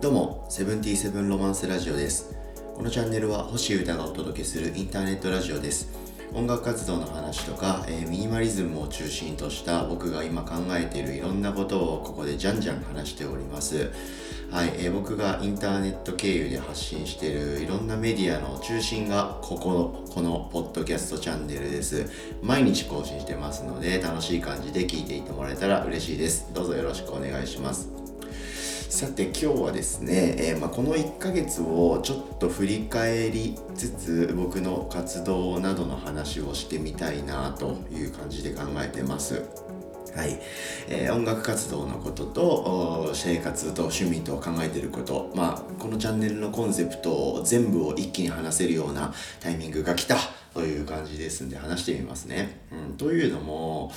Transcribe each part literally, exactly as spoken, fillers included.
どうも、セブンティーセブンロマンスラジオです。このチャンネルは星歌がお届けするインターネットラジオです。音楽活動の話とか、えー、ミニマリズムを中心とした僕が今考えているいろんなことをここでじゃんじゃん話しております。はい、えー、僕がインターネット経由で発信しているいろんなメディアの中心がここのこのポッドキャストチャンネルです。毎日更新してますので、楽しい感じで聞いていてもらえたら嬉しいです。どうぞよろしくお願いします。さて、今日はですね、えーまあ、このいっかげつをちょっと振り返りつつ、僕の活動などの話をしてみたいなという感じで考えてます。はい、えー、音楽活動のことと生活と趣味と考えていること、まあ、このチャンネルのコンセプトを全部を一気に話せるようなタイミングが来たという感じですんで、話してみますね。うん、というのも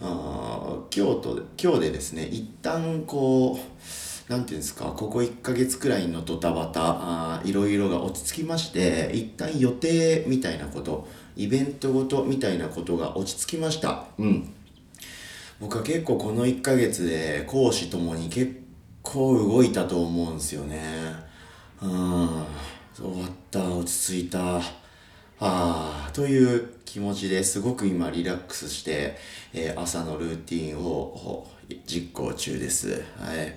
あ今日と今日でですね、一旦こうなんていうんですか、ここいっかげつくらいのドタバタ、いろいろが落ち着きまして、一旦予定みたいなこと、イベントごとみたいなことが落ち着きました。うん。僕は結構このいっかげつで講師ともに結構動いたと思うんですよね。うん。終わった、落ち着いた。ああ、という気持ちですごく今リラックスして、えー、朝のルーティンを実行中です。はい。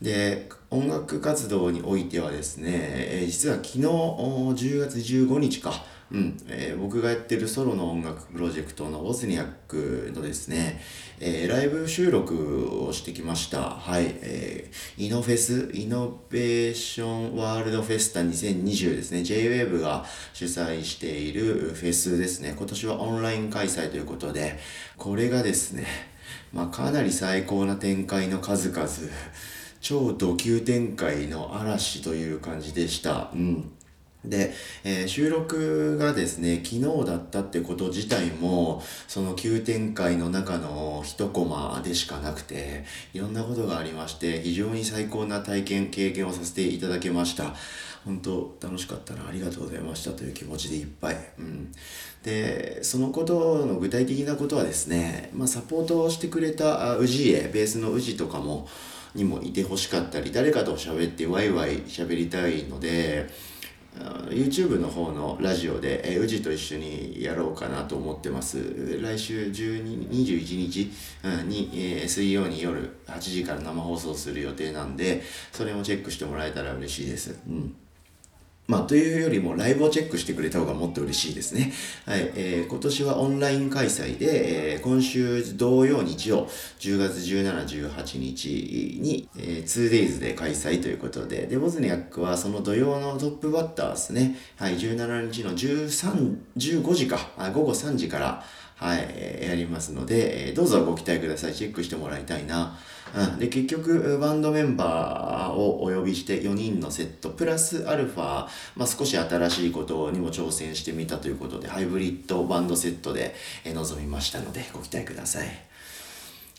で、音楽活動においてはですね、えー、実は昨日じゅうがつじゅうごにちか、うんえー、僕がやってるソロの音楽プロジェクトのボスニャックのですね、えー、ライブ収録をしてきました。はい、えー、イノフェス、イノベーションワールドフェスタにせんにじゅうですね、J-ウェーブ が主催しているフェスですね。今年はオンライン開催ということで、これがですね、まあ、かなり最高な展開の数々、超ド級展開の嵐という感じでした。うん。で、えー、収録がですね、昨日だったってこと自体も、その急展開の中の一コマでしかなくて、いろんなことがありまして、非常に最高な体験、経験をさせていただきました。本当楽しかったな、ありがとうございましたという気持ちでいっぱい。うん、で、そのことの具体的なことはですね、まあ、サポートをしてくれた宇治へ、ベースの宇治とかも、にもいてほしかったり、誰かと喋ってワイワイ喋りたいので、YouTube の方のラジオで宇治と一緒にやろうかなと思ってます。来週にじゅういちにちに水曜に夜はちじから生放送する予定なんで、それもチェックしてもらえたら嬉しいです。うんまあ、というよりもライブをチェックしてくれた方がもっと嬉しいですね。はい、えー、今年はオンライン開催で、えー、今週同様日曜、じゅうがつじゅうしち、じゅうはちにちに、えー、ツーデイズ で開催ということで、で、ボズニャックはその土曜のトップバッターですね。はい、じゅうしちにちのじゅうごじか、ごごさんじから、はい、やりますので、どうぞご期待ください。チェックしてもらいたいな。うん、で、結局、バンドメンバーをお呼びしてよにんのセット、プラスアルファ、まあ、少し新しいことにも挑戦してみたということで、ハイブリッドバンドセットで臨みましたので、ご期待ください。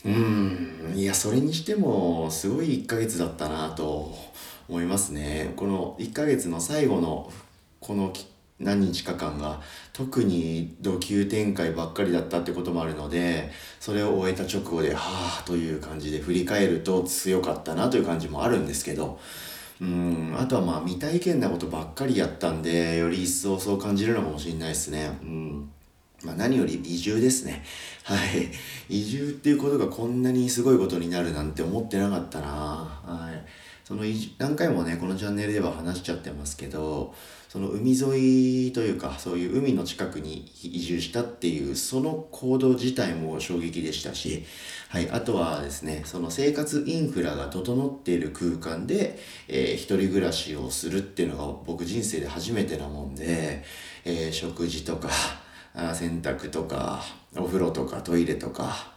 うーん、いや、それにしても、すごいいっかげつだったなと思いますね。このいっかげつの最後の、このき何日か間が特にド級展開ばっかりだったってこともあるので、それを終えた直後ではぁという感じで振り返ると強かったなという感じもあるんですけど、うーんあとはまあ未体験なことばっかりやったんで、より一層そう感じるのかもしれないですね。うんまあ、何より移住ですね。はい移住っていうことがこんなにすごいことになるなんて思ってなかったな。はいその何回もね、このチャンネルでは話しちゃってますけど、その海沿いというか、そういう海の近くに移住したっていう、その行動自体も衝撃でしたし、はい、あとはですね、その生活インフラが整っている空間で、えー、一人暮らしをするっていうのが僕人生で初めてなもんで、えー、食事とか、洗濯とか、お風呂とか、トイレとか、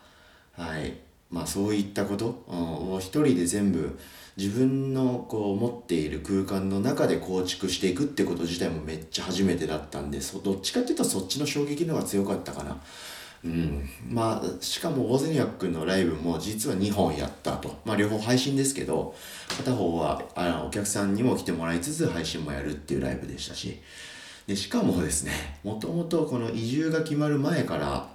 はい、まあそういったことを一人で全部、自分のこう持っている空間の中で構築していくってこと自体もめっちゃ初めてだったんで、そどっちかっていうとそっちの衝撃の方が強かったかな。うん、まあしかもボズニャックのライブも実はにほんやったと、まあ両方配信ですけど、片方はあのお客さんにも来てもらいつつ配信もやるっていうライブでしたし、でしかもですね、もともとこの移住が決まる前から、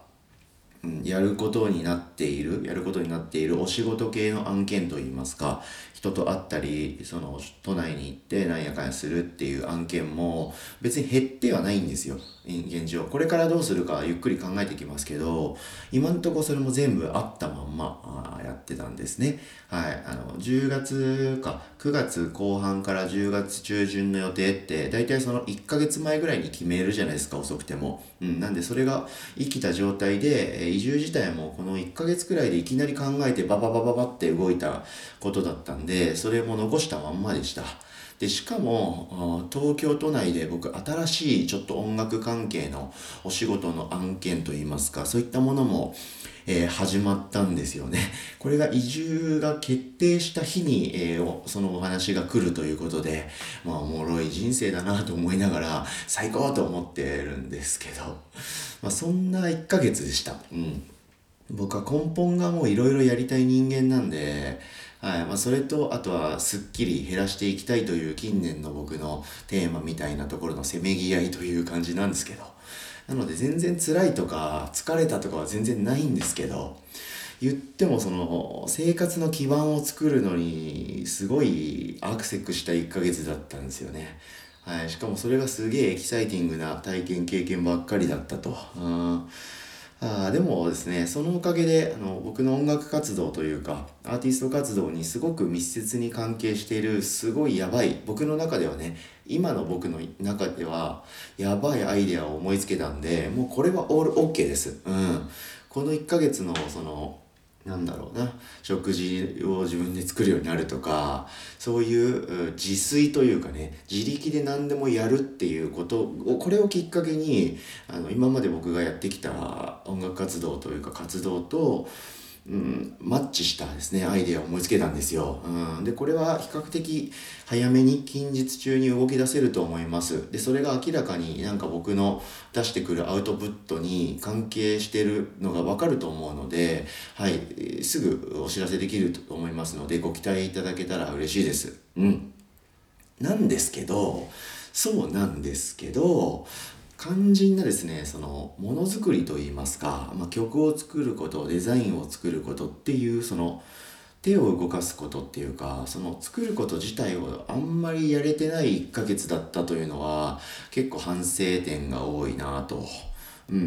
うん、やることになってっている、やることになっているお仕事系の案件といいますか、人と会ったり、その都内に行ってなんやかんやするっていう案件も別に減ってはないんですよ、現状。これからどうするかゆっくり考えてきますけど、今んとこそれも全部あったまんまやってたんですね。はい、あのじゅうがつかくがつこう半からじゅうがつちゅうじゅんの予定ってだいたいそのいっかげつまえぐらいに決めるじゃないですか、遅くても。うん、なんでそれが生きた状態で、移住自体もこのいっかげつくらいでいきなり考えてバババババって動いたことだったんでで、それも残したまんまでした。で、しかも東京都内で僕新しいちょっと音楽関係のお仕事の案件といいますか、そういったものも、えー、始まったんですよね。これが移住が決定した日に、えー、そのお話が来るということで、まあおもろい人生だなと思いながら最高と思ってるんですけど、まあ、そんないっかげつでした。うん、僕は根本がもういろいろやりたい人間なんで、はい、まあ、それとあとはすっきり減らしていきたいという近年の僕のテーマみたいなところのせめぎ合いという感じなんですけど、なので全然辛いとか疲れたとかは全然ないんですけど、言ってもその生活の基盤を作るのにすごいアクセクしたいっかげつだったんですよね。はい、しかもそれがすげえエキサイティングな体験経験ばっかりだったと。うんあでもですね、そのおかげであの僕の音楽活動というかアーティスト活動にすごく密接に関係している、すごいやばい、僕の中ではね、今の僕の中ではやばいアイデアを思いつけたんで、もうこれはオール OK です。うん、このいっかげつのそのなんだろうな、食事を自分で作るようになるとか、そういう自炊というかね、自力で何でもやるっていうことを、これをきっかけにあの今まで僕がやってきた音楽活動というか活動と、うん、マッチしたですね、アイデアを思いつけたんですよ。うん、でこれは比較的早めに近日中に動き出せると思います。でそれが明らかになんか僕の出してくるアウトプットに関係してるのが分かると思うので、はい、すぐお知らせできると思いますので、ご期待いただけたら嬉しいです。うん、なんですけどそうなんですけど肝心なですね、そのものづくりといいますか、まあ、曲を作ること、デザインを作ることっていう、その手を動かすことっていうか、その作ること自体をあんまりやれてないいっかげつだったというのは結構反省点が多いなと。うんう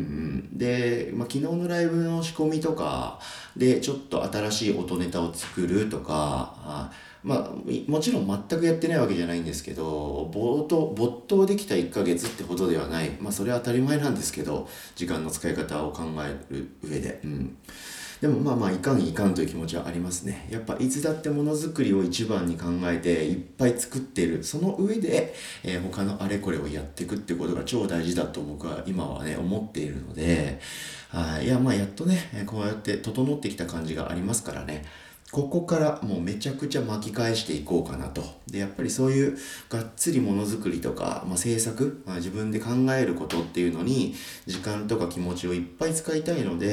ん、で、まあ、昨日のライブの仕込みとかでちょっと新しい音ネタを作るとか、まあ、もちろん全くやってないわけじゃないんですけど、ぼーっと没頭できたいっかげつってほどではない。まあそれは当たり前なんですけど、時間の使い方を考える上で。うん、でもまあまあいかんいかんという気持ちはありますね。やっぱいつだってものづくりを一番に考えていっぱい作っている。その上で、えー、他のあれこれをやっていくってことが超大事だと僕は今はね思っているので、はい、いやまあやっとね、こうやって整ってきた感じがありますからね。ここからもうめちゃくちゃ巻き返していこうかなと。で、やっぱりそういうがっつりものづくりとか、まあ、制作、まあ、自分で考えることっていうのに時間とか気持ちをいっぱい使いたいので、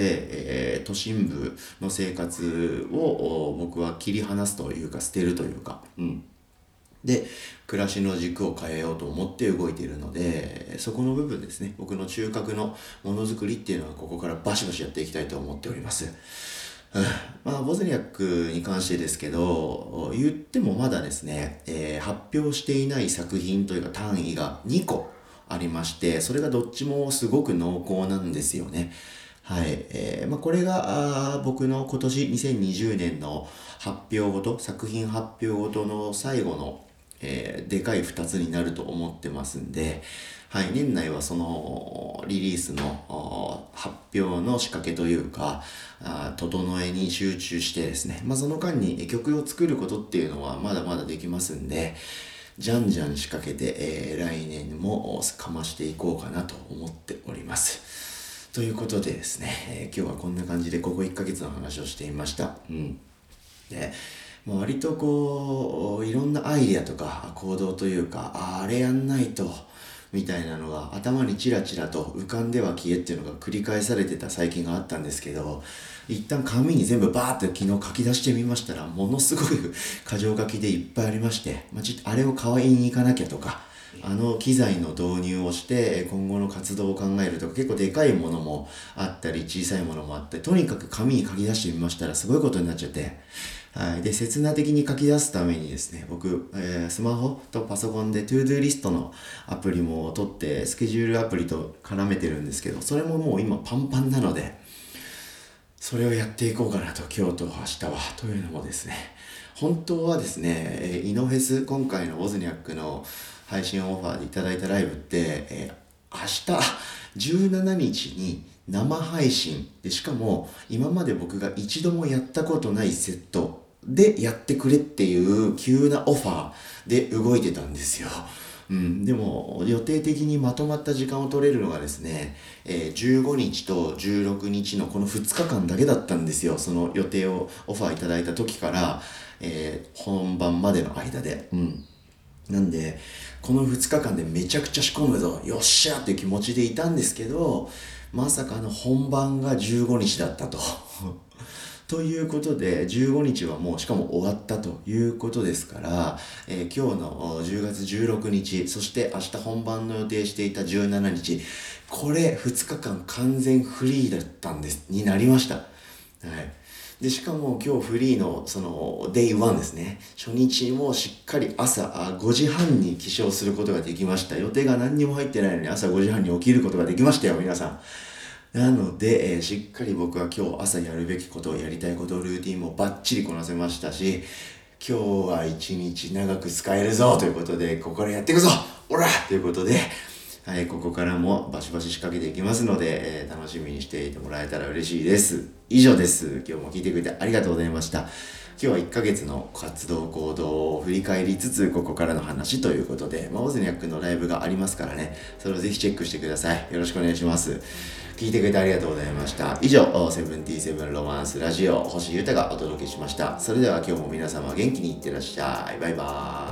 えー、都心部の生活を僕は切り離すというか捨てるというか、うん、で暮らしの軸を変えようと思って動いているので、そこの部分ですね、僕の中核のものづくりっていうのはここからバシバシやっていきたいと思っております。まあ、ボズニャックに関してですけど、言ってもまだですね、えー、発表していない作品というか単位がにこありまして、それがどっちもすごく濃厚なんですよね。はい、えーまあ、これが僕の今年にせんにじゅうねんの発表ごと、作品発表ごとの最後の、えー、でかいふたつになると思ってますんで、はい、年内はそのリリースの発表の仕掛けというか、整えに集中してですね、まあ、その間に曲を作ることっていうのはまだまだできますんで、じゃんじゃん仕掛けて、えー、来年もかましていこうかなと思っております。ということでですね、えー、今日はこんな感じでここいっかげつの話をしていました。うん。で割とこういろんなアイデアとか行動というか、あれやんないとみたいなのが頭にちらちらと浮かんでは消えっていうのが繰り返されてた最近があったんですけど、一旦紙に全部バーって昨日書き出してみましたら、ものすごい箇条書きでいっぱいありまして、まあ、ちょっとあれを可愛いに行かなきゃとか、あの機材の導入をして今後の活動を考えるとか、結構でかいものもあったり小さいものもあって、とにかく紙に書き出してみましたらすごいことになっちゃって、はい、で刹那的に書き出すためにですね、僕、えー、スマホとパソコンでトゥードゥーリストのアプリも取ってスケジュールアプリと絡めてるんですけど、それももう今パンパンなので、それをやっていこうかなと、今日と明日はというのもですね、本当はですね、イノフェス、今回のボズニャックの配信オファーでいただいたライブって、えー、明日じゅうしちにちに生配信で、しかも今まで僕が一度もやったことないセットでやってくれっていう急なオファーで動いてたんですよ。うん、でも予定的にまとまった時間を取れるのがですね、えー、じゅうごにちとじゅうろくにちのこのふつかかんだけだったんですよ。その予定をオファーいただいた時から、えー、本番までの間で、うん、なんでこのふつかかんでめちゃくちゃ仕込むぞ、よっしゃっていう気持ちでいたんですけど、まさかの本番がじゅうごにちだったとということで、じゅうごにちはもうしかも終わったということですから、えー、今日のじゅうがつじゅうろくにち、そして明日本番の予定していたじゅうしちにち、これふつかかん完全フリーだったんです、になりました。はい。で、しかも今日フリーのそのデイワンですね、初日もしっかり朝ごじはんに起床することができました。予定が何にも入ってないのに朝ごじはんに起きることができましたよ、皆さん。なので、えー、しっかり僕は今日朝やるべきことをやりたいこと、ルーティンもバッチリこなせましたし、今日は一日長く使えるぞということで、ここからやっていくぞオラということで、はい、ここからもバシバシ仕掛けていきますので、えー、楽しみにしていてもらえたら嬉しいです。以上です。今日も聞いてくれてありがとうございました。今日はいっかげつの活動行動を振り返りつつ、ここからの話ということで、まあ、ボズニャックのライブがありますからね、それをぜひチェックしてください。よろしくお願いします。聞いてくれてありがとうございました。以上、セブンティーセブンロマンスラジオ、星優太がお届けしました。それでは今日も皆様元気にいってらっしゃい。バイバーイ。